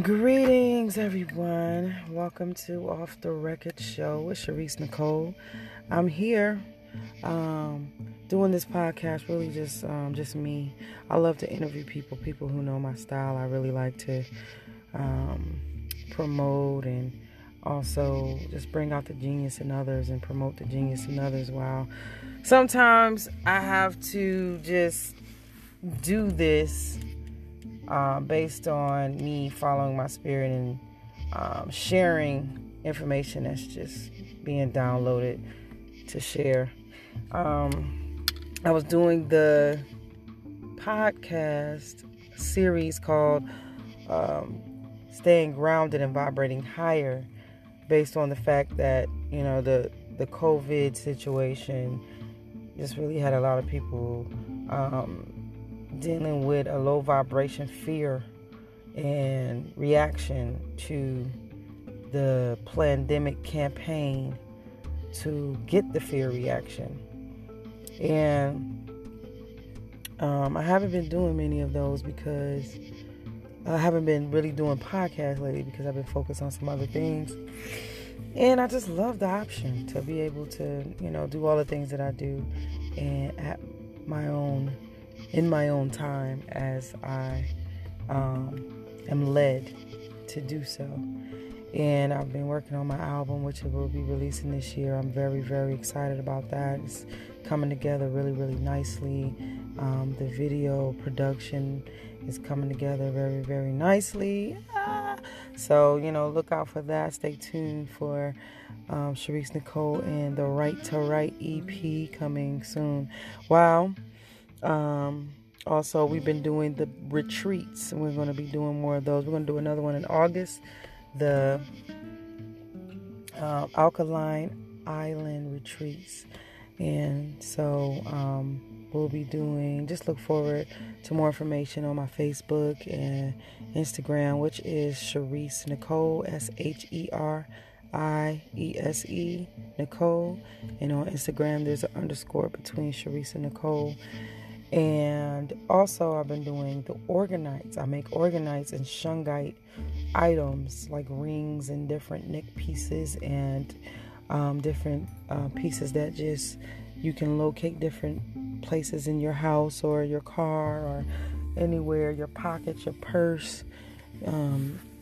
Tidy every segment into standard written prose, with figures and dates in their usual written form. Greetings, everyone. Welcome to Off The Record Show with Sharice Nicole. I'm here doing this podcast, really just me. I love to interview people who know my style. I really like to promote and also just bring out the genius in others and promote the genius in others. While sometimes I have to just do this based on me following my spirit and sharing information that's just being downloaded to share. I was doing the podcast series called Staying Grounded and Vibrating Higher, based on the fact that, you know, the COVID situation just really had a lot of people dealing with a low vibration fear and reaction to the pandemic campaign to get the fear reaction. And I haven't been doing many of those because I haven't been really doing podcasts lately because I've been focused on some other things. And I just love the option to be able to, you know, do all the things that I do and at my own, in my own time, as I am led to do so. And I've been working on my album, which I will be releasing this year. I'm very, very excited about that. It's coming together really, really nicely. The video production is coming together very, very nicely. So, you know, look out for that. Stay tuned for Sharice Nicole and the Right to Right EP coming soon. Wow. Also, we've been doing the retreats, and we're going to be doing more of those. We're going to do another one in August, the Alkaline Island Retreats. And so we'll be doing, just look forward to more information on my Facebook and Instagram, which is Sharice Nicole, Sheriese Nicole. And on Instagram, there's an underscore between Sharice and Nicole. And also, I've been doing the Organites. I make Organites and Shungite items like rings and different neck pieces and different pieces that just you can locate different places in your house or your car or anywhere, your pocket, your purse,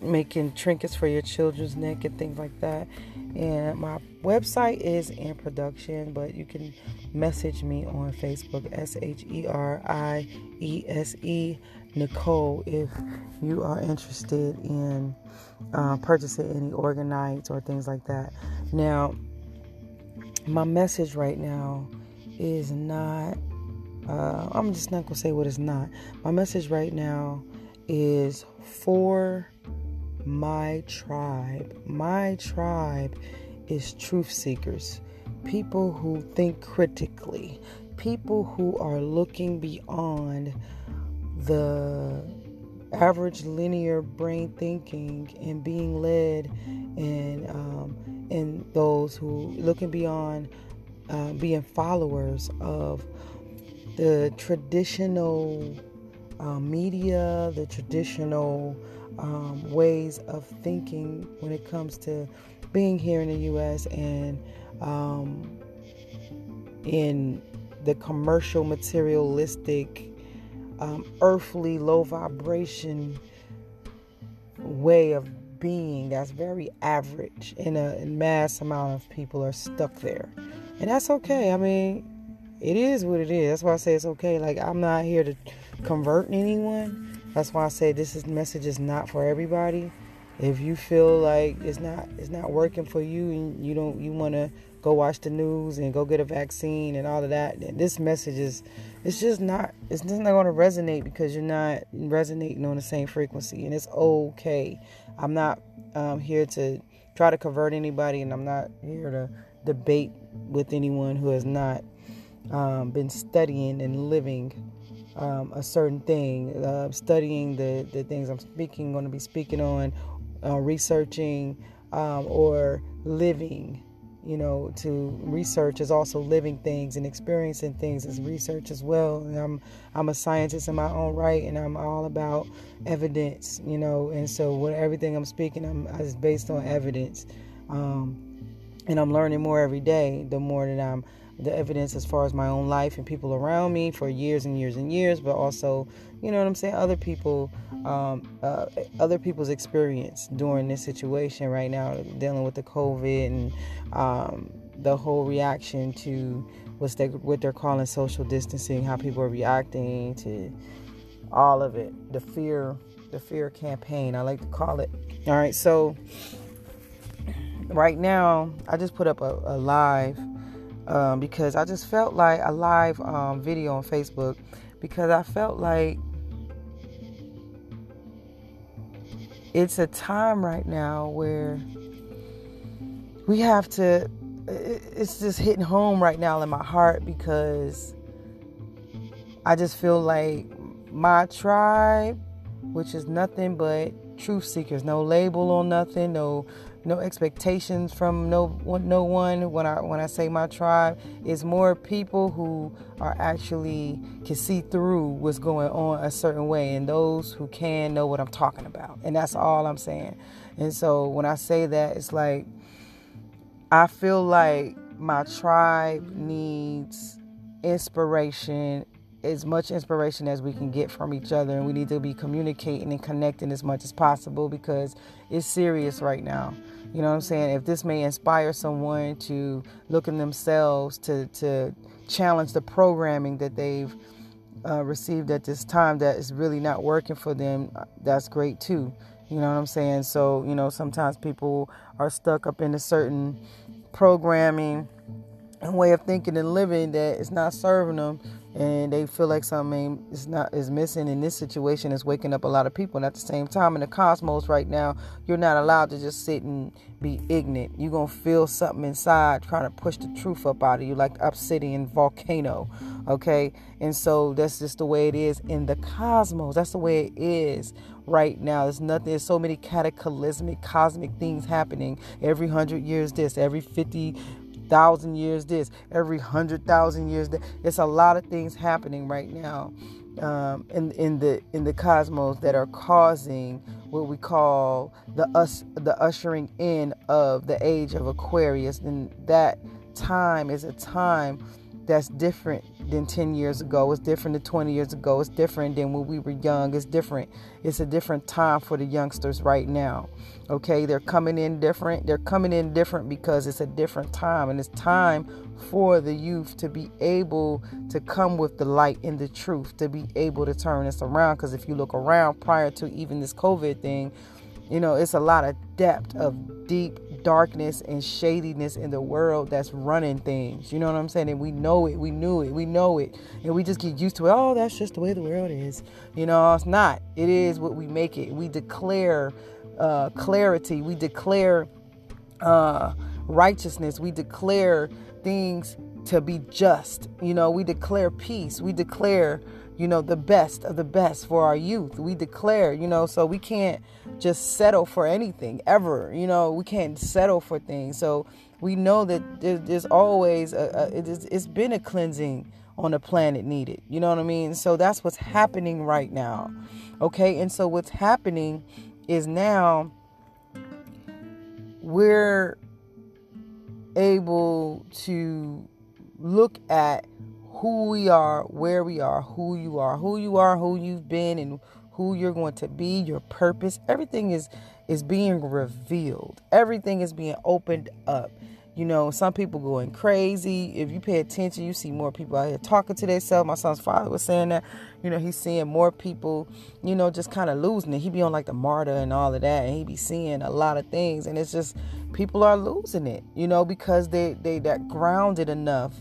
making trinkets for your children's neck and things like that. And my website is in production, but you can message me on Facebook, Sheriese Nicole, if you are interested in purchasing any Organites or things like that. Now, my message right now is not, I'm just not going to say what it's not. My message right now is for my tribe. My tribe is truth seekers, people who think critically, people who are looking beyond the average linear brain thinking and being led, and those who looking beyond being followers of the traditional media, the traditional ways of thinking when it comes to being here in the U.S. and in the commercial, materialistic, earthly, low vibration way of being that's very average, and a mass amount of people are stuck there. And that's okay. I mean, it is what it is. That's why I say it's okay. Like, I'm not here to convert anyone. That's why I say this message is not for everybody. If you feel like it's not working for you, and you want to go watch the news and go get a vaccine and all of that, then this message is just not going to resonate because you're not resonating on the same frequency, and it's okay. I'm not here to try to convert anybody, and I'm not here to debate with anyone who has not been studying and living a certain thing, studying the things I'm speaking on, researching, or living you know, to research is also living things, and experiencing things is research as well. And I'm a scientist in my own right, and I'm all about evidence, you know, and so with everything I'm speaking, it's based on evidence. And I'm learning more every day, the more that the evidence as far as my own life and people around me for years and years and years, but also, you know what I'm saying, other people's experience during this situation right now, dealing with the COVID and the whole reaction to what they're calling social distancing, how people are reacting to all of it, the fear campaign, I like to call it. All right, so right now I just put up a live. Because I just felt like a live video on Facebook, because I felt like it's a time right now where we have to, it's just hitting home right now in my heart, because I just feel like my tribe, which is nothing but truth seekers, no label on nothing, no expectations from no one. When I say my tribe, it's more people who are actually can see through what's going on a certain way, and those who can know what I'm talking about. And that's all I'm saying. And so when I say that, it's like I feel like my tribe needs inspiration, as much inspiration as we can get from each other, and we need to be communicating and connecting as much as possible, because it's serious right now. You know what I'm saying? If this may inspire someone to look in themselves, to challenge the programming that they've received at this time that is really not working for them, that's great too. You know what I'm saying? So, you know, sometimes people are stuck up in a certain programming and way of thinking and living that is not serving them, and they feel like something is missing. In this situation, is waking up a lot of people. And at the same time, in the cosmos right now, you're not allowed to just sit and be ignorant. You're going to feel something inside trying to push the truth up out of you, like the obsidian volcano, okay? And so that's just the way it is in the cosmos. That's the way it is right now. There's so many cataclysmic, cosmic things happening. Every 100 years this, every 50,000 years this, every 100,000 years that. It's a lot of things happening right now in the cosmos that are causing what we call the ushering in of the age of Aquarius. And that time is a time that's different than 10 years ago. It's different than 20 years ago. It's different than when we were young. It's different. It's a different time for the youngsters right now. Okay, they're coming in different. They're coming in different because it's a different time, and it's time for the youth to be able to come with the light and the truth, to be able to turn this around. Because if you look around prior to even this COVID thing, you know, it's a lot of depth of deep darkness and shadiness in the world that's running things. You know what I'm saying? And we know it. We knew it. We know it. And we just get used to it. Oh, that's just the way the world is. You know, it's not. It is what we make it. We declare clarity. We declare righteousness. We declare things to be just. You know, we declare peace. We declare, you know, the best of the best for our youth. We declare, you know, so we can't just settle for anything ever. You know, we can't settle for things. So we know that there's always it's been a cleansing on the planet needed. You know what I mean? So that's what's happening right now. Okay. And so what's happening is now we're able to look at who we are, where we are, who you are, who you've been, and who you're going to be, your purpose. Everything is being revealed. Everything is being opened up. You know, some people going crazy. If you pay attention, you see more people out here talking to themselves. My son's father was saying that, you know, he's seeing more people, you know, just kind of losing it. He be on like the martyr and all of that, and he be seeing a lot of things. And it's just people are losing it, you know, because they're grounded enough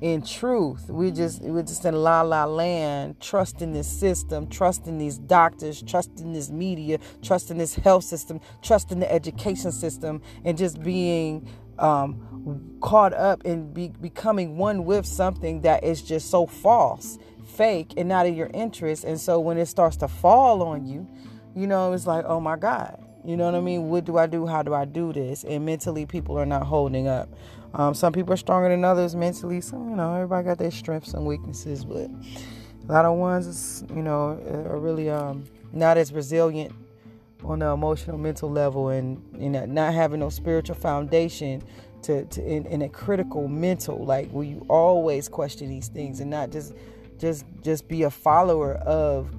in truth. We're just in la-la land, trusting this system, trusting these doctors, trusting this media, trusting this health system, trusting the education system, and just being caught up in becoming one with something that is just so false, fake, and not in your interest. And so when it starts to fall on you, you know, it's like, oh my God, you know what I mean? What do I do? How do I do this? And mentally, people are not holding up. Some people are stronger than others mentally. So, you know, everybody got their strengths and weaknesses. But a lot of ones, you know, are really not as resilient on the emotional, mental level. And, you know, not having no spiritual foundation in a critical mental, like where you always question these things and not just be a follower of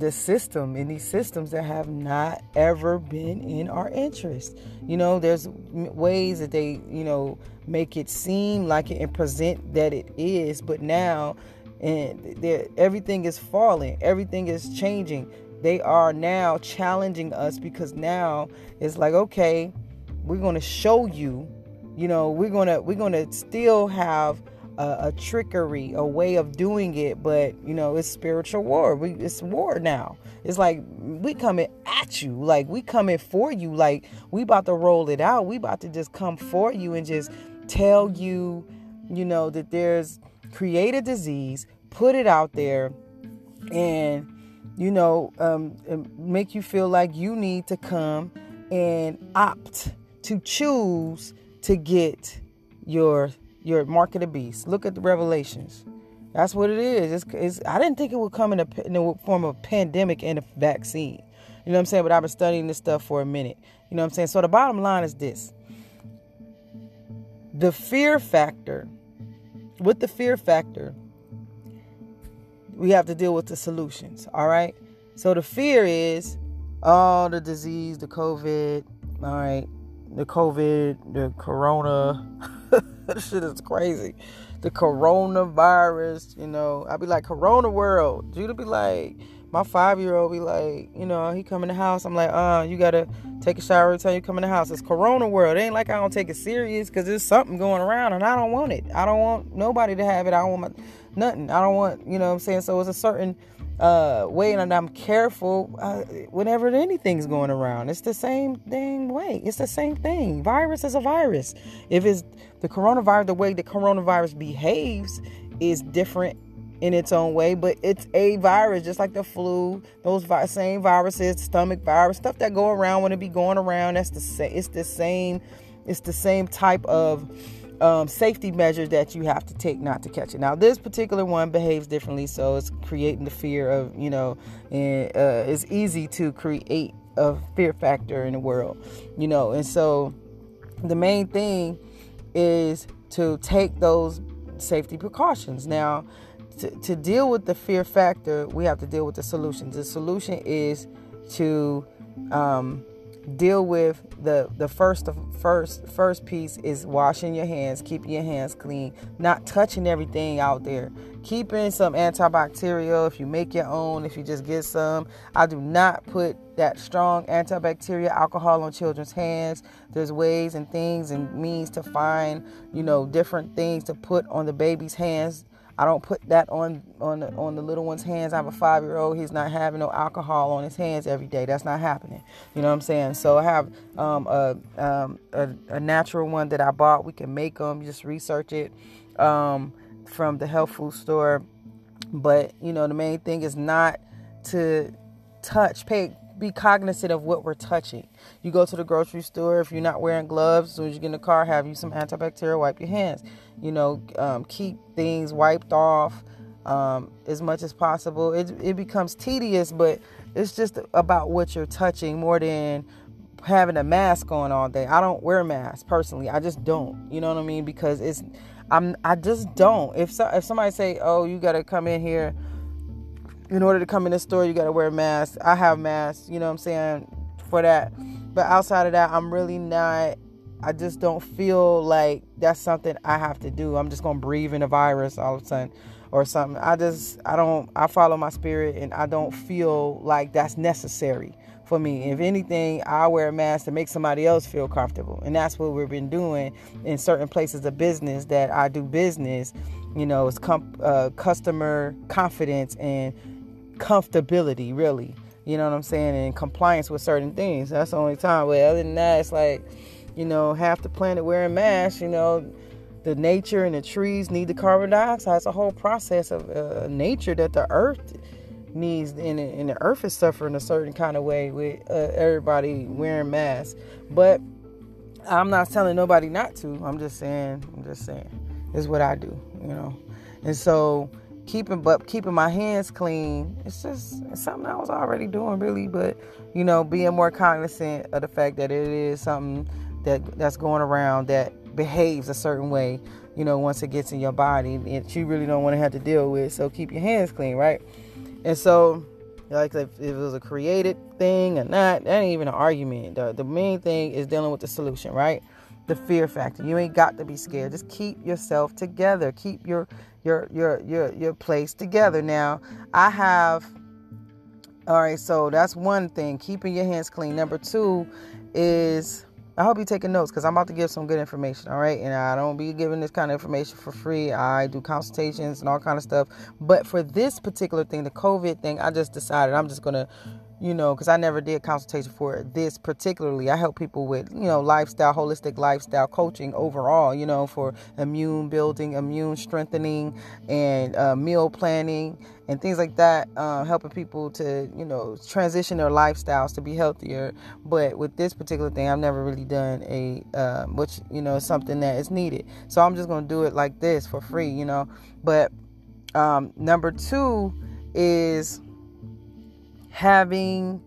this system, and these systems that have not ever been in our interest. You know, there's ways that they, you know, make it seem like it and present that it is, but now and everything is falling, everything is changing. They are now challenging us because now it's like, okay, we're going to show you, you know, we're going to still have a trickery, a way of doing it, but you know, it's spiritual war. It's war now. It's like we coming at you, like we coming for you, like we about to roll it out. We about to just come for you and just tell you, you know, that there's create a disease, put it out there, and you know, make you feel like you need to come and opt to choose to get your mark of the beast. Look at the Revelations. That's what it is. I didn't think it would come in the form of a pandemic and a vaccine. You know what I'm saying? But I've been studying this stuff for a minute. You know what I'm saying? So the bottom line is this. The fear factor. With the fear factor, we have to deal with the solutions. All right? So the fear is all the disease, the COVID. All right? The COVID, the corona. This shit is crazy. The coronavirus, you know. I be like, Corona World. Judah be like, my 5-year-old be like, you know, he come in the house. I'm like, you got to take a shower every time you come in the house. It's Corona World. It ain't like I don't take it serious because there's something going around and I don't want it. I don't want nobody to have it. I don't want nothing. I don't want, you know what I'm saying? So it's a certain way, and I'm careful whenever anything's going around. It's the same dang way. It's the same thing. Virus is a virus. If it's the coronavirus, the way the coronavirus behaves is different in its own way, but it's a virus, just like the flu. Those same viruses, stomach virus, stuff that go around when it be going around. That's the same. It's the same type of safety measures that you have to take not to catch it. Now, this particular one behaves differently, so it's creating the fear of, you know, and it's easy to create a fear factor in the world, you know. And so the main thing is to take those safety precautions. Now, to deal with the fear factor, we have to deal with the solutions. The solution is to deal with the first piece is washing your hands, keeping your hands clean, not touching everything out there, keeping some antibacterial. If you make your own, if you just get some, I do not put that strong antibacterial alcohol on children's hands. There's ways and things and means to find, you know, different things to put on the baby's hands. I don't put that on the little one's hands. I have a 5-year-old. He's not having no alcohol on his hands every day. That's not happening. You know what I'm saying? So I have a natural one that I bought. We can make them. You just research it from the health food store. But, you know, the main thing is not to touch. Be cognizant of what we're touching. You go to the grocery store. If you're not wearing gloves, as soon as you get in the car, have you some antibacterial, wipe your hands. You know, keep things wiped off as much as possible. It becomes tedious, but it's just about what you're touching more than having a mask on all day. I don't wear masks personally. I just don't. You know what I mean? Because I just don't. If somebody say, oh, you got to come in here. In order to come in the store, you got to wear a mask. I have masks, you know what I'm saying, for that. But outside of that, I'm really not, I just don't feel like that's something I have to do. I'm just going to breathe in a virus all of a sudden or something. I follow my spirit, and I don't feel like that's necessary for me. If anything, I wear a mask to make somebody else feel comfortable. And that's what we've been doing in certain places of business that I do business. You know, it's customer confidence and comfortability, really, you know what I'm saying, and compliance with certain things. That's the only time. But other than that, it's like, you know, half the planet wearing masks. You know, the nature and the trees need the carbon dioxide. It's a whole process of nature that the earth needs, and the earth is suffering a certain kind of way with everybody wearing masks. But I'm not telling nobody not to. I'm just saying. It's what I do, you know. And so keeping my hands clean, it's something I was already doing, really. But, you know, being more cognizant of the fact that it is something that's going around that behaves a certain way, you know, once it gets in your body that you really don't want to have to deal with. So keep your hands clean, right? And so, like, if it was a created thing or not, that ain't even an argument. The main thing is dealing with the solution, right? The fear factor. You ain't got to be scared. Just keep yourself together. Keep your place together. Now, all right, so that's one thing, keeping your hands clean. Number two is, I hope you're taking notes because I'm about to give some good information, all right? And I don't be giving this kind of information for free. I do consultations and all kind of stuff. But for this particular thing, the COVID thing, I just decided I'm just going to, you know, because I never did consultation for this particularly. I help people with, you know, holistic lifestyle coaching overall, you know, for immune building, immune strengthening, and meal planning and things like that, helping people to, you know, transition their lifestyles to be healthier. But with this particular thing, I've never really done which, you know, is something that is needed. So I'm just going to do it like this for free, you know. But number two is having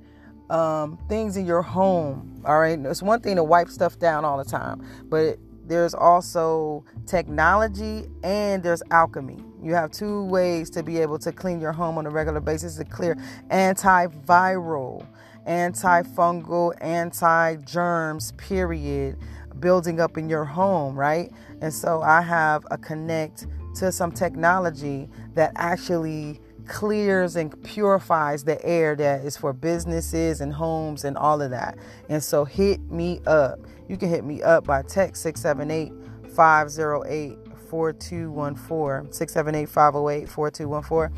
things in your home, all right? It's one thing to wipe stuff down all the time, but there's also technology and there's alchemy. You have two ways to be able to clean your home on a regular basis to clear antiviral, antifungal, anti-germs, period, building up in your home, right? And so I have a connect to some technology that actually clears and purifies the air that is for businesses and homes and all of that. And so hit me up. You can hit me up by text 678-508-4214, 678-508-4214,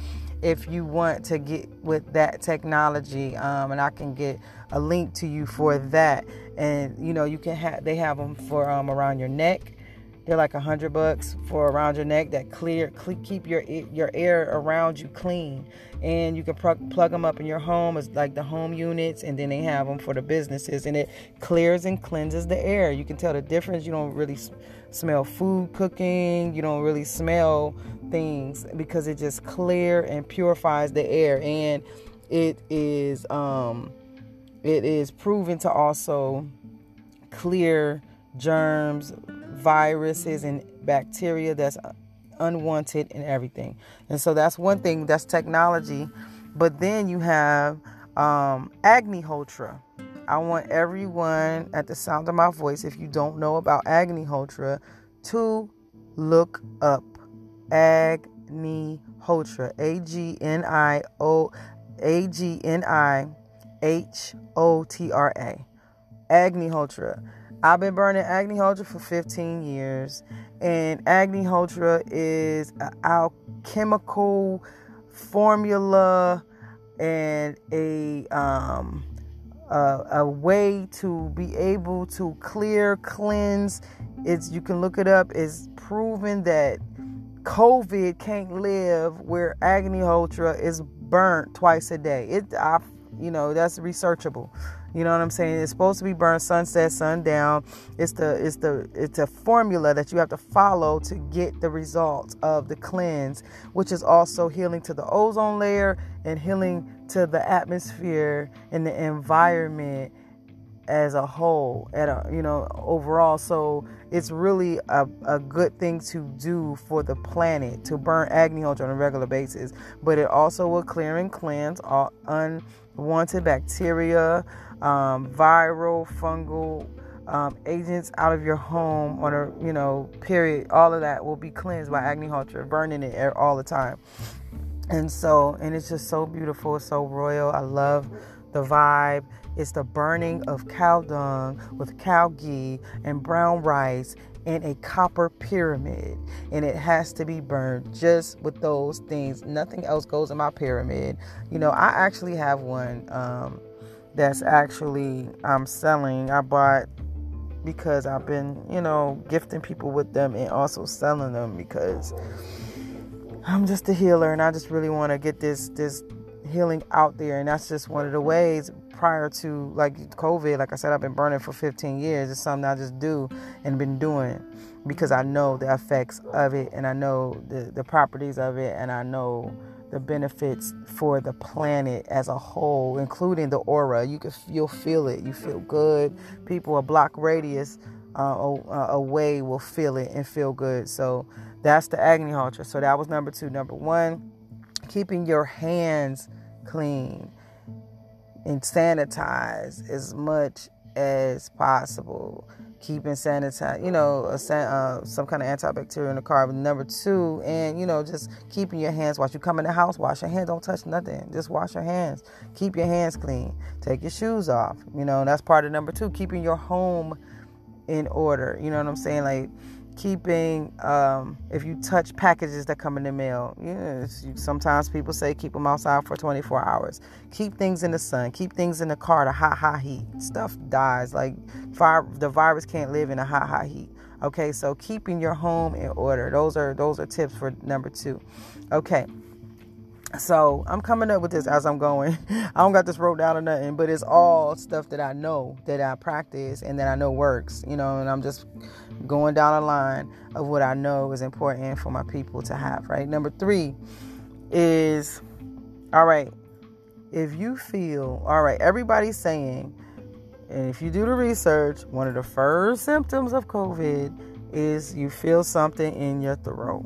if you want to get with that technology, and I can get a link to you for that. And, you know, they have them for around your neck. They're like $100 for around your neck that keep your air around you clean. And you can plug them up in your home. It's like the home units, and then they have them for the businesses, and it clears and cleanses the air. You can tell the difference. You don't really smell food cooking. You don't really smell things because it just clear and purifies the air. And it is proven to also clear germs, viruses, and bacteria that's unwanted and everything. And so that's one thing, that's technology. But then you have Agnihotra. I want everyone at the sound of my voice, if you don't know about Agnihotra, to look up Agnihotra. Agnihotra. Agnihotra. I've been burning Agnihotra for 15 years, and Agnihotra is an alchemical formula and a way to be able to clear, cleanse. You can look it up. It's proven that COVID can't live where Agnihotra is burnt twice a day. That's researchable. You know what I'm saying? It's supposed to be burned sunset, sundown. It's a formula that you have to follow to get the results of the cleanse, which is also healing to the ozone layer and healing to the atmosphere and the environment as a whole, overall. So it's really a good thing to do for the planet to burn Agnihotra on a regular basis. But it also will clear and cleanse all unwanted bacteria, viral, fungal agents out of your home on a period. All of that will be cleansed by Agnihotra, burning it all the time. And so, and it's just so beautiful, so royal. I love the vibe. It's the burning of cow dung with cow ghee and brown rice in a copper pyramid. And it has to be burned just with those things. Nothing else goes in my pyramid. You know, I actually have one that's actually I'm selling. I bought because I've been, gifting people with them and also selling them because I'm just a healer and I just really want to get this healing out there, and that's just one of the ways. Prior to like COVID, like I said, I've been burning for 15 years. It's something I just do and been doing because I know the effects of it, and I know the properties of it, and I know the benefits for the planet as a whole, including the aura. You'll feel it. You feel good. People a block radius away will feel it and feel good. So that's the Agnihotra. So that was number two. Number one, keeping your hands clean and sanitized as much as possible. Keeping sanitized, some kind of antibacterial in the car. But number two, and just keeping your hands washed. You come in the house, wash your hands. Don't touch nothing. Just wash your hands. Keep your hands clean. Take your shoes off. That's part of number two. Keeping your home in order. You know what I'm saying? Like keeping, if you touch packages that come in the mail, sometimes people say keep them outside for 24 hours. Keep things in the sun. Keep things in the car. The hot heat stuff dies. Like the virus can't live in a hot heat. Okay, so keeping your home in order. Those are tips for number two. Okay, so I'm coming up with this as I'm going. I don't got this wrote down or nothing, but it's all stuff that I know, that I practice, and that I know works, and I'm just going down a line of what I know is important for my people to have, right? Number three is, all right, if you feel, all right, everybody's saying, and if you do the research, one of the first symptoms of COVID is you feel something in your throat.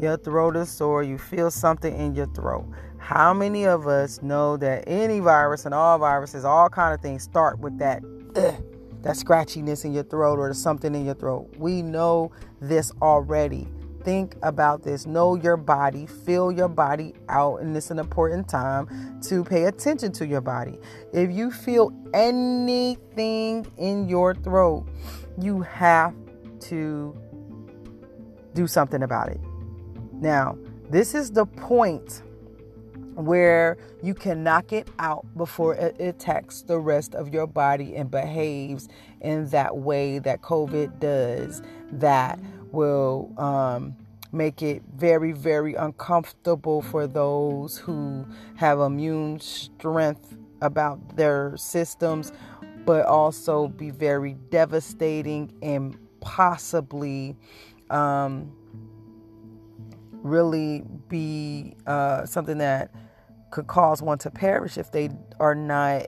Your throat is sore. You feel something in your throat. How many of us know that any virus and all viruses, all kind of things start with that scratchiness in your throat or something in your throat? We know this already. Think about this. Know your body. Feel your body out. And it's an important time to pay attention to your body. If you feel anything in your throat, you have to do something about it. Now, this is the point where you can knock it out before it attacks the rest of your body and behaves in that way that COVID does. That will make it very, very uncomfortable for those who have immune strength about their systems, but also be very devastating and possibly really be something that could cause one to perish if they are not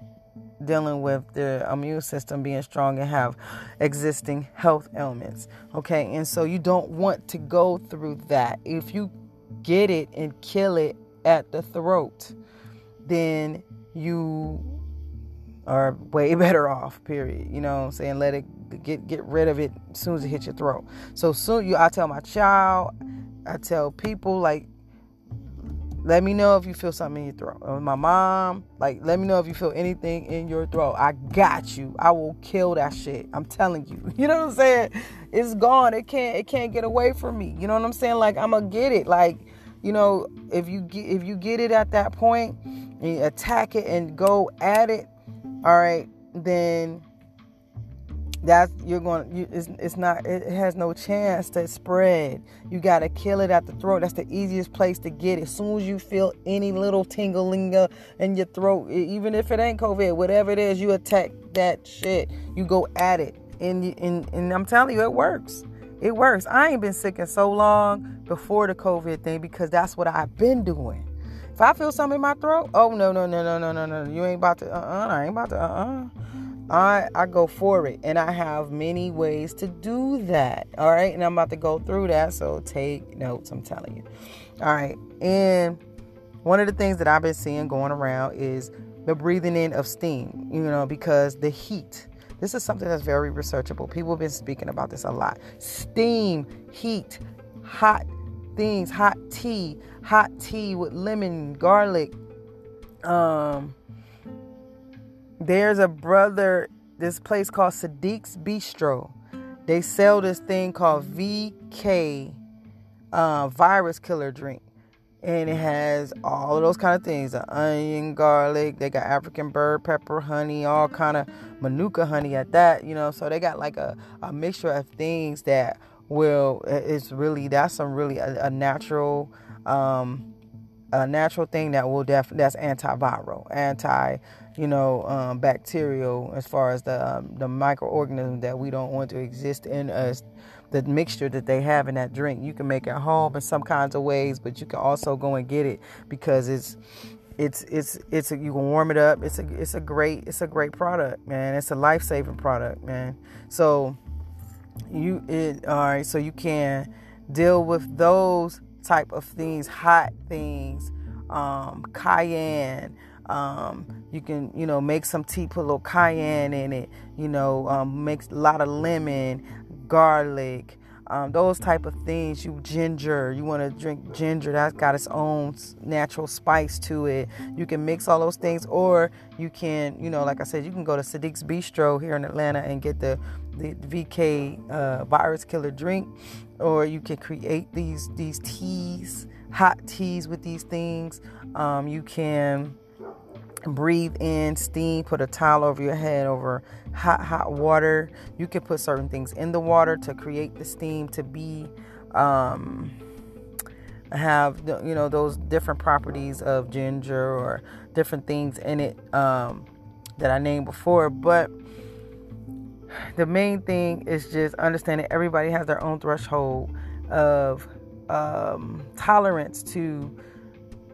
dealing with their immune system being strong and have existing health ailments. Okay, and so you don't want to go through that. If you get it and kill it at the throat, then you are way better off, period. You know what I'm saying? Let it get rid of it as soon as it hits your throat. So soon I tell my child, I tell people, like, let me know if you feel something in your throat. My mom, like, let me know if you feel anything in your throat. I got you. I will kill that shit. I'm telling you. You know what I'm saying? It's gone. It can't get away from me. You know what I'm saying? Like, I'm gonna get it. Like, if you get it at that point and attack it and go at it, all right, then it has no chance to spread. You got to kill it at the throat. That's the easiest place to get it. As soon as you feel any little tingling in your throat, even if it ain't COVID, whatever it is, you attack that shit. You go at it. And I'm telling you, it works. It works. I ain't been sick in so long before the COVID thing because that's what I've been doing. If I feel something in my throat, oh, no. You ain't about to, I ain't about to, I go for it, and I have many ways to do that, all right? And I'm about to go through that, so take notes, I'm telling you. All right, and one of the things that I've been seeing going around is the breathing in of steam, because the heat. This is something that's very researchable. People have been speaking about this a lot. Steam, heat, hot things, hot tea with lemon, garlic, there's a brother, this place called Sadiq's Bistro. They sell this thing called VK virus killer drink. And it has all of those kind of things. The onion, garlic, they got African bird pepper, honey, all kind of manuka honey at that, So they got like a mixture of things that it's really, that's some really a natural a natural thing that will that's antiviral, bacterial, as far as the microorganisms that we don't want to exist in us. The mixture that they have in that drink, you can make it home in some kinds of ways, but you can also go and get it because you can warm it up. It's a great product, man. It's a life-saving product, man. So you can deal with those type of things, hot things, cayenne. You can, make some tea, put a little cayenne in it, make a lot of lemon, garlic, those type of things. Ginger, you want to drink ginger, that's got its own natural spice to it. You can mix all those things, or you can, like I said, you can go to Sadiq's Bistro here in Atlanta and get the VK virus killer drink, or you can create these teas, hot teas with these things. You can breathe in steam, put a towel over your head, over hot water. You can put certain things in the water to create the steam to be have those different properties of ginger or different things in it that I named before. But the main thing is just understanding everybody has their own threshold of tolerance to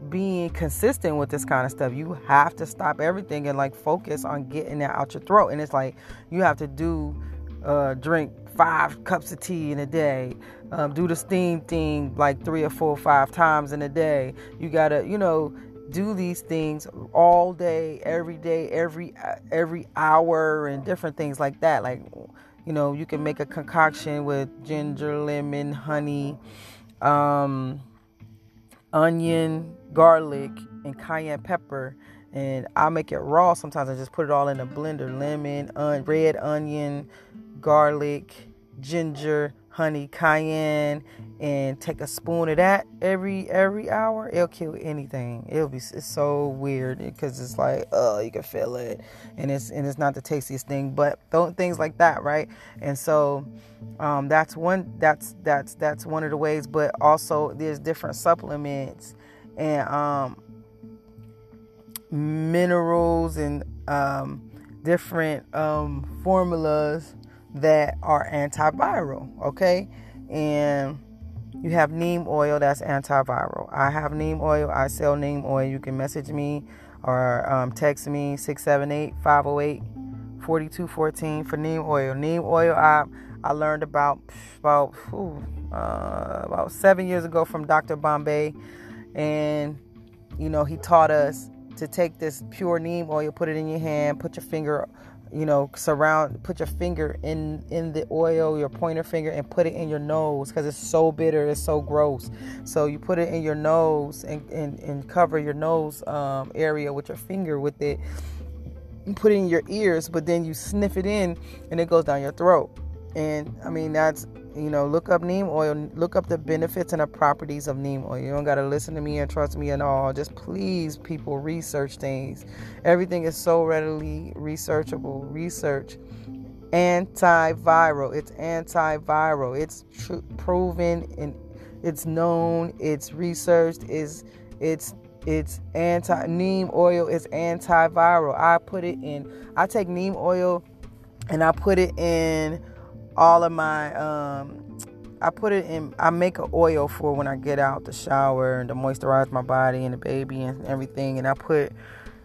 being consistent with this kind of stuff. You have to stop everything and focus on getting that out your throat. And it's you have to drink 5 cups of tea in a day, do the steam thing 3 or 4 or 5 times in a day. You gotta do these things all day, every hour, and different things like that. You can make a concoction with ginger, lemon, honey, onion, garlic, and cayenne pepper. And I make it raw sometimes. I just put it all in a blender. Lemon, red onion, garlic, ginger, honey, cayenne, and take a spoon of that every hour. It'll kill anything. It's so weird because it's you can feel it, and it's not the tastiest thing, but things like that, right? And so that's one of the ways. But also there's different supplements and minerals and different formulas that are antiviral, okay? And you have neem oil that's antiviral. I have neem oil. I sell neem oil. You can message me or text me 678-508-4214 for neem oil. Neem oil, I learned about 7 years ago from Dr. Bombay, and he taught us to take this pure neem oil, put it in your hand, put your finger, put your finger in the oil, your pointer finger, and put it in your nose because it's so bitter, it's so gross. So you put it in your nose and cover your nose area with your finger with it. You put it in your ears, but then you sniff it in and it goes down your throat. And I mean, that's, look up neem oil, look up the benefits and the properties of neem oil. You don't got to listen to me and trust me at all. Just please, people, research things. Everything is so readily researchable. Research. Antiviral. It's antiviral. It's proven, and it's known. It's researched. Neem oil is antiviral. I take neem oil and I put it in all of my, I make an oil for when I get out the shower and to moisturize my body and the baby and everything. And I put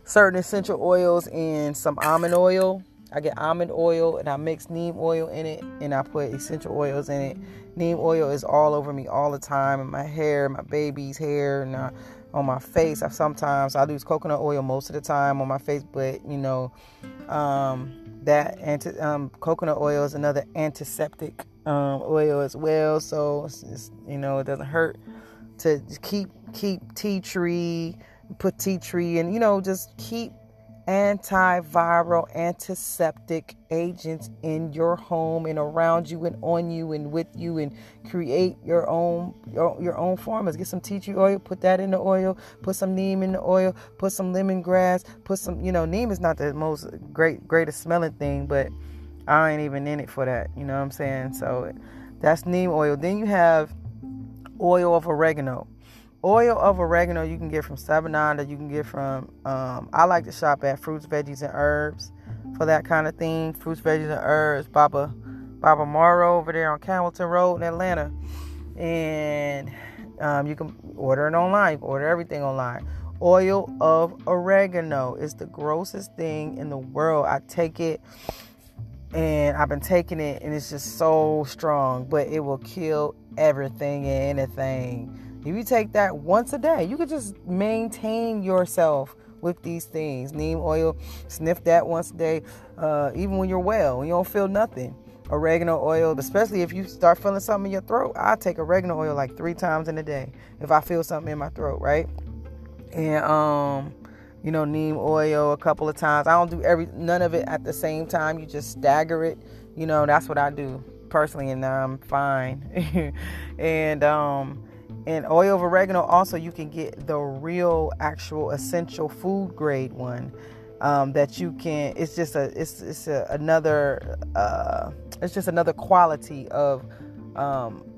certain essential oils in some almond oil. I get almond oil and I mix neem oil in it, and I put essential oils in it. Neem oil is all over me all the time, in my hair, my baby's hair, and on my face. I use coconut oil most of the time on my face, but coconut oil is another antiseptic oil as well, so it's, it doesn't hurt to keep tea tree, put tea tree, and just keep antiviral, antiseptic agents in your home and around you and on you and with you, and create your own formulas. Get some tea tree oil, put that in the oil, put some neem in the oil, put some lemongrass, put some, neem is not the most greatest smelling thing, but I ain't even in it for that, you know what I'm saying? So that's neem oil. Then you have oil of oregano. Oil of oregano you can get from 7-Eleven, you can get from, I like to shop at Fruits, Veggies, and Herbs for that kind of thing. Fruits, Veggies, and Herbs, Baba Morrow over there on Campbellton Road in Atlanta. And you can order it online. You can order everything online. Oil of oregano is the grossest thing in the world. I take it, and I've been taking it, and it's just so strong, but it will kill everything and anything. If you take that once a day, you could just maintain yourself with these things. Neem oil, sniff that once a day, even when you're well, when you don't feel nothing. Oregano oil, especially if you start feeling something in your throat. I take oregano oil like 3 times in a day if I feel something in my throat, right? And, you know, neem oil a couple of times. I don't do none of it at the same time. You just stagger it. You know, that's what I do personally, and I'm fine. And oil of oregano, also you can get the real actual essential food grade one, that you can, it's just another quality of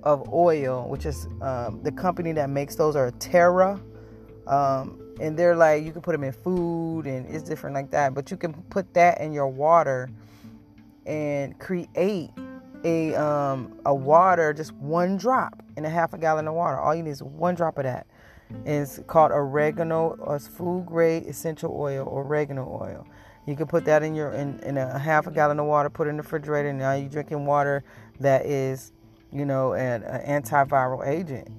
oil, which is, the company that makes those are Terra, and they're like, you can put them in food and it's different like that, but you can put that in your water and create a water, just 1 drop in a half a gallon of water. All you need is 1 drop of that. And it's called oregano, or food grade essential oil, oregano oil. You can put that in your in a half a gallon of water, put it in the refrigerator, and now you're drinking water that is, you know, an antiviral agent,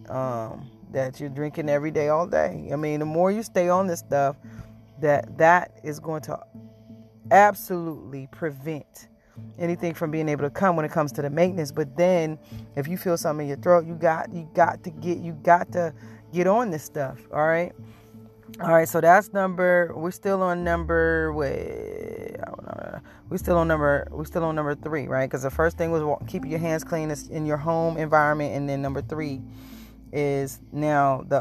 that you're drinking every day, all day. I mean, the more you stay on this stuff, that is going to absolutely prevent anything from being able to come when it comes to the maintenance. But then if you feel something in your throat, you got to get on this stuff. All right, so that's number 3, right? Because the first thing was keeping your hands clean in your home environment, and then number 3 is now the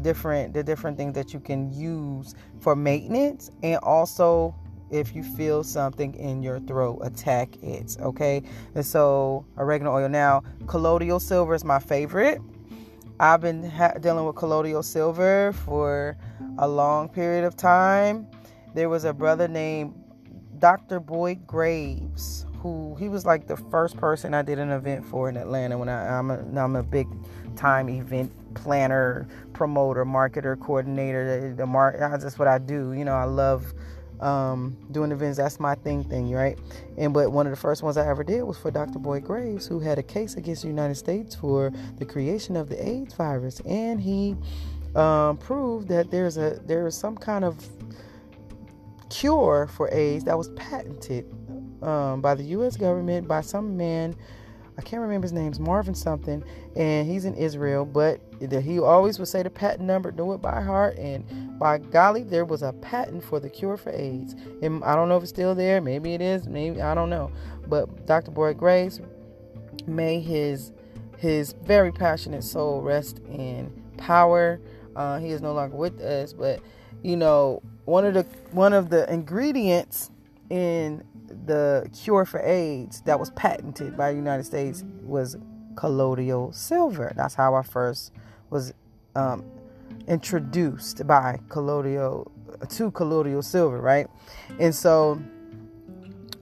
different things that you can use for maintenance. And also, if you feel something in your throat, attack it, okay? And so, oregano oil. Now, colloidal silver is my favorite. I've been dealing with colloidal silver for a long period of time. There was a brother named Dr. Boyd Graves, who he was like the first person I did an event for in Atlanta. When I'm a big time event planner, promoter, marketer, coordinator. That's what I do. You know, I love doing events. That's my thing, right? But one of the first ones I ever did was for Dr. Boyd Graves, who had a case against the United States for the creation of the AIDS virus, and he proved that there is some kind of cure for AIDS that was patented by the U.S. government by some man. I can't remember his name's Marvin something, and he's in Israel, but he always would say the patent number, do it by heart, and by golly, there was a patent for the cure for AIDS. And I don't know if it's still there. Maybe it is. Maybe, I don't know. But Dr. Boyd Graves, may his very passionate soul rest in power. He is no longer with us, but you know, one of the ingredients in the cure for AIDS that was patented by the United States was colloidal silver. That's how I first was introduced to colloidal silver, right? And so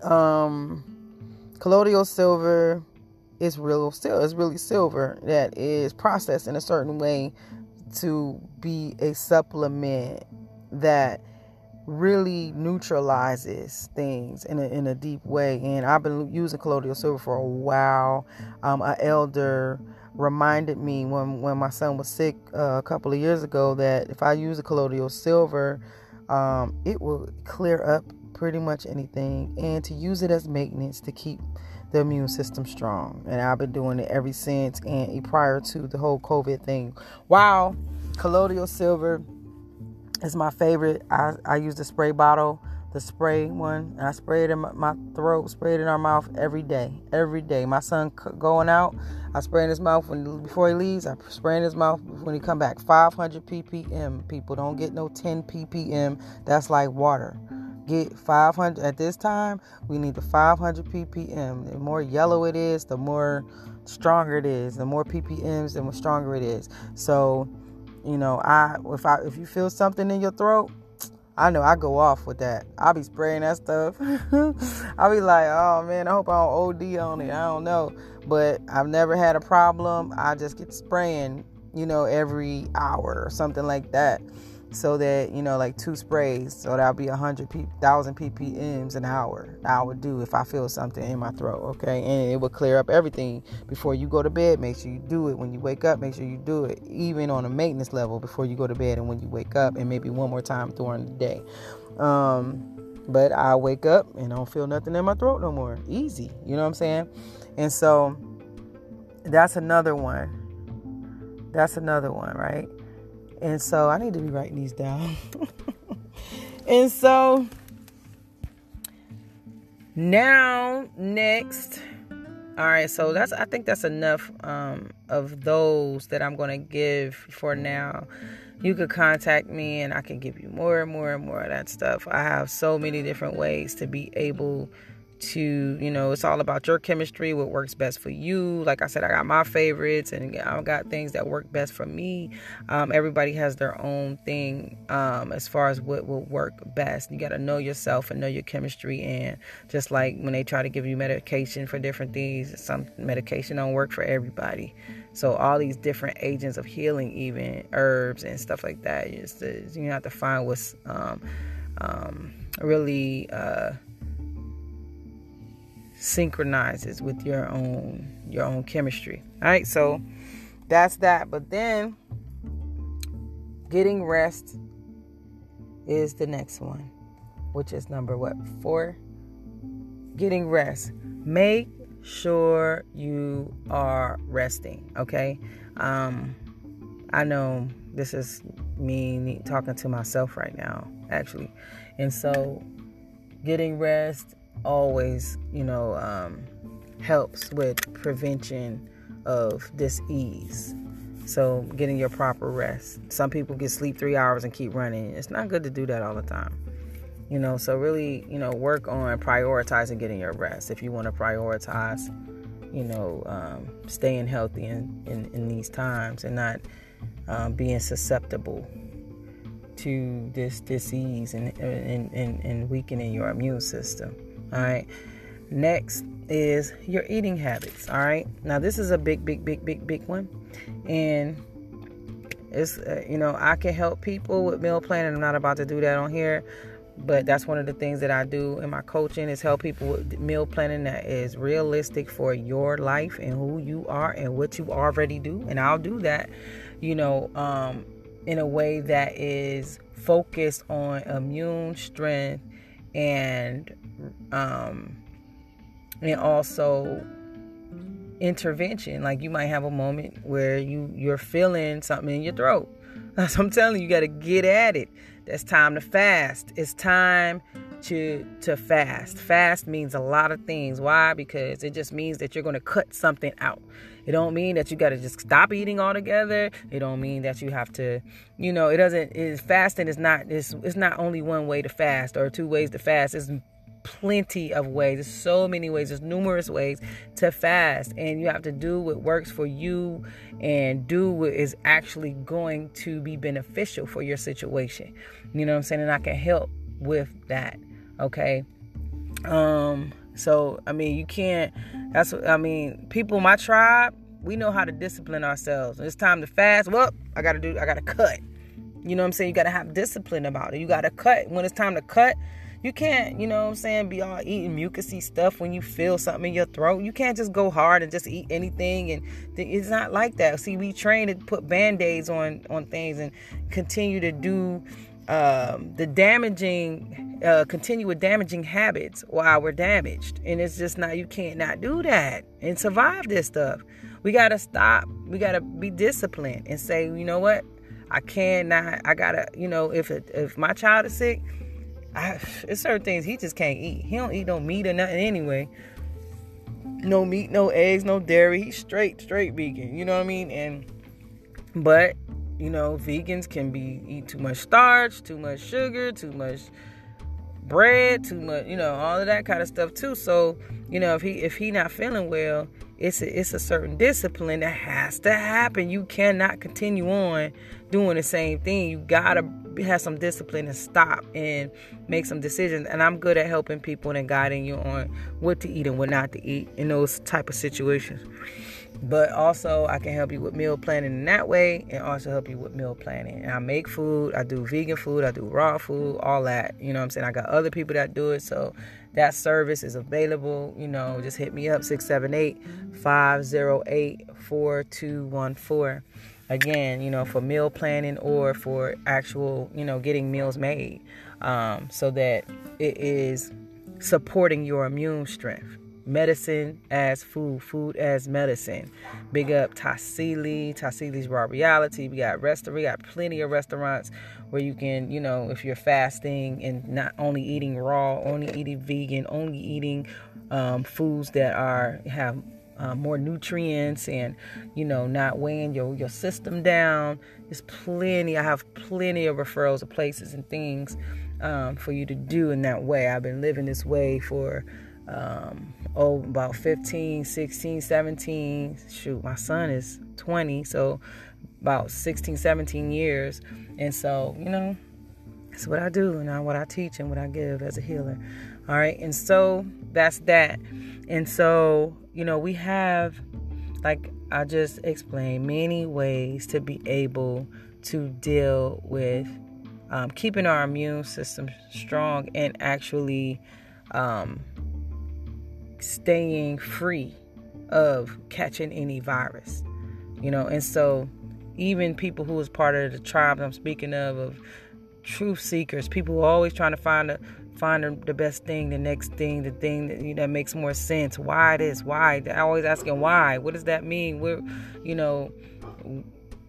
colloidal silver is real silver. It's really silver that is processed in a certain way to be a supplement that really neutralizes things in a deep way. And I've been using colloidal silver for a while. An elder reminded me when my son was sick a couple of years ago that if I use a colloidal silver, it will clear up pretty much anything, and to use it as maintenance to keep the immune system strong. And I've been doing it ever since, and prior to the whole COVID thing. Wow, colloidal silver is my favorite. I use the spray bottle, the spray one, and I spray it in my throat, spray it in our mouth every day. My son going out, I spray in his mouth before he leaves, I spray in his mouth when he come back. 500 ppm, people. Don't get no 10 ppm. That's like water. Get 500. At this time, we need the 500 ppm. The more yellow it is, the more stronger it is. The more ppms, the more stronger it is. So You know, if you feel something in your throat, I know I go off with that. I'll be spraying that stuff. I'll be like, oh man, I hope I don't OD on it. I don't know. But I've never had a problem. I just get spraying, you know, every hour or something like that. So that, you know, like 2 sprays. So that'll be 100,000 ppms an hour. I would do if I feel something in my throat, okay? And it will clear up everything. Before you go to bed, make sure you do it. When you wake up, make sure you do it. Even on a maintenance level before you go to bed and when you wake up. And maybe one more time during the day. But I wake up and don't feel nothing in my throat no more. Easy. You know what I'm saying? And so that's another one. That's another one, right? And so I need to be writing these down. And so now next. All right. So I think that's enough of those that I'm going to give for now. You could contact me and I can give you more and more of that stuff. I have so many different ways to be able to, you know, it's all about your chemistry, what works best for you. Like I said, I got my favorites and I've got things that work best for me. Everybody has their own thing as far as what will work best. You got to know yourself and know your chemistry. And just like when they try to give you medication for different things, some medication don't work for everybody. So all these different agents of healing, even herbs and stuff like that, you have to find what's really synchronizes with your own chemistry. All right, so that's that. But then getting rest is the next one, which is number 4. Getting rest. Make sure you are resting. Okay. I know this is me talking to myself right now, actually, and so getting rest always, you know, helps with prevention of dis-ease. So getting your proper rest. Some people get sleep 3 hours and keep running. It's not good to do that all the time. You know, so really, you know, work on prioritizing getting your rest. If you want to prioritize, you know, staying healthy in these times and not being susceptible to this disease and weakening your immune system. All right. Next is your eating habits. All right. Now this is a big one, and it's you know, I can help people with meal planning. I'm not about to do that on here, but that's one of the things that I do in my coaching is help people with meal planning that is realistic for your life and who you are and what you already do. And I'll do that, you know, in a way that is focused on immune strength and also intervention. Like you might have a moment where you're feeling something in your throat. That's what I'm telling you. You got to get at it. That's time to fast. It's time to fast. Fast means a lot of things. Why? Because it just means that you're going to cut something out. It don't mean that you got to just stop eating altogether. It don't mean that you have to, you know, fasting is not, it's not only one way to fast or 2 ways to fast. It's plenty of ways. There's so many ways. There's numerous ways to fast, and you have to do what works for you and do what is actually going to be beneficial for your situation. You know what I'm saying? And I can help with that. Okay. So, I mean, you can't, people, my tribe, we know how to discipline ourselves. When it's time to fast, well, I got to cut. You know what I'm saying? You got to have discipline about it. You got to cut. When it's time to cut, you can't, you know what I'm saying, be all eating mucousy stuff when you feel something in your throat. You can't just go hard and just eat anything. And it's not like that. See, we train to put Band-Aids on things and continue to do continual damaging habits while we're damaged. And it's just not, you can't not do that and survive this stuff. We got to stop. We got to be disciplined and say, you know what, I got to, you know, if my child is sick, it's certain things he just can't eat. He don't eat no meat or nothing anyway. No meat, no eggs, no dairy. He's straight vegan. You know what I mean? But you know, vegans can eat too much starch, too much sugar, too much bread, too much, you know, all of that kind of stuff too. So, you know, if he not feeling well, It's a certain discipline that has to happen. You cannot continue on doing the same thing. You gotta have some discipline and stop and make some decisions. And I'm good at helping people and guiding you on what to eat and what not to eat in those type of situations. But also I can help you with meal planning in that way, and also help you with meal planning. And I make food, I do vegan food, I do raw food, all that. You know what I'm saying? I got other people that do it, so that service is available. You know, just hit me up, 678-508-4214. Again, you know, for meal planning or for actual, you know, getting meals made, so that it is supporting your immune strength. Medicine as food, food as medicine. Big up Tassili's Raw Reality. We got plenty of restaurants where you can, you know, if you're fasting and not only eating raw, only eating vegan, only eating foods that have more nutrients and, you know, not weighing your system down. There's plenty. I have plenty of referrals of places and things for you to do in that way. I've been living this way for about 15, 16, 17, shoot, my son is 20, so about 16, 17 years. And so, you know, that's what I do and what I teach and what I give as a healer. All right. And so that's that. And so, you know, we have, like I just explained, many ways to be able to deal with keeping our immune system strong and actually staying free of catching any virus, you know. And so even people who is part of the tribe I'm speaking of truth seekers, people who are always trying to find the best thing, the next thing, the thing that, you know, makes more sense. Why this? Why? I always asking why. What does that mean? We're, you know,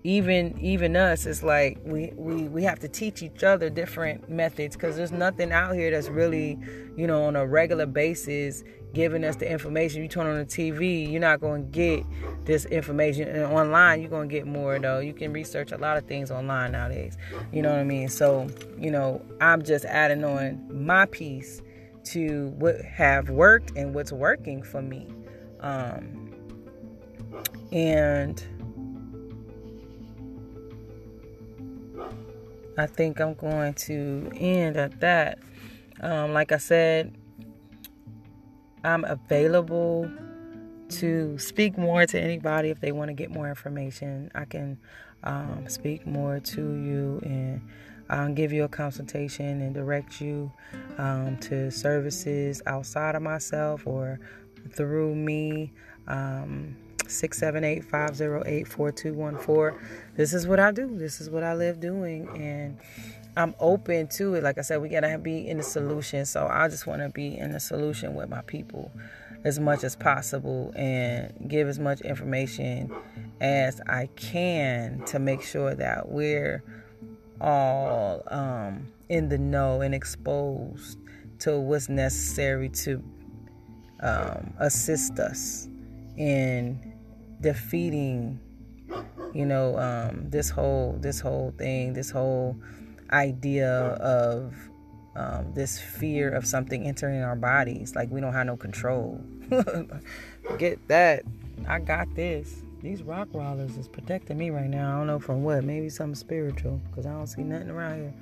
even us, it's like we have to teach each other different methods, because there's nothing out here that's really, you know, on a regular basis giving us the information. You turn on the TV, you're not going to get this information. And online, you're going to get more, though. You can research a lot of things online nowadays. You know what I mean? So, you know, I'm just adding on my piece to what have worked and what's working for me. And I think I'm going to end at that. Like I said, I'm available to speak more to anybody if they want to get more information. I can speak more to you and give you a consultation and direct you to services outside of myself or through me. 678-508-4214. This is what I do. This is what I live doing. And I'm open to it. Like I said, we got to be in the solution. So I just want to be in the solution with my people as much as possible and give as much information as I can to make sure that we're all in the know and exposed to what's necessary to assist us in defeating, you know, this whole idea of this fear of something entering our bodies, like we don't have no control. Get that. I got this. These rock rollers is protecting me right now. I don't know from what. Maybe something spiritual, because I don't see nothing around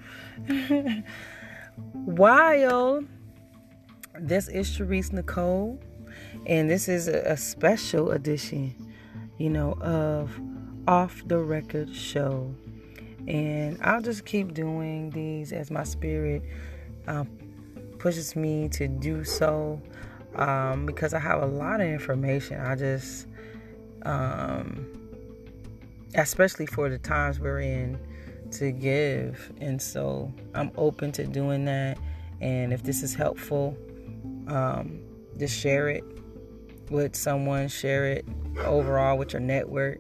here. While this is Sharice Nicole, and this is a special edition, you know, of Off The Record Show. And I'll just keep doing these as my spirit pushes me to do so, because I have a lot of information. I just, especially for the times we're in, to give. And so I'm open to doing that. And if this is helpful, just share it with someone. Share it overall with your network.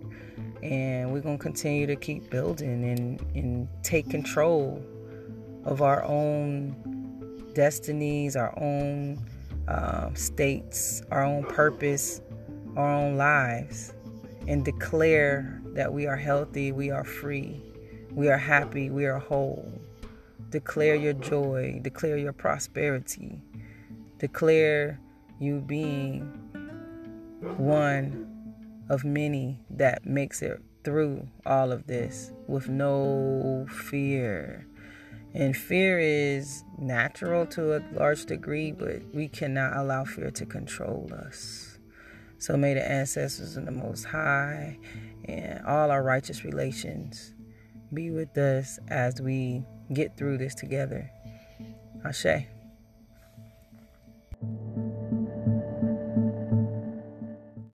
And we're going to continue to keep building and take control of our own destinies, our own states, our own purpose, our own lives, and declare that we are healthy, we are free, we are happy, we are whole. Declare your joy, declare your prosperity, declare you being one of many that makes it through all of this with no fear. And fear is natural to a large degree, but we cannot allow fear to control us. So may the ancestors and the Most High and all our righteous relations be with us as we get through this together. Ashe.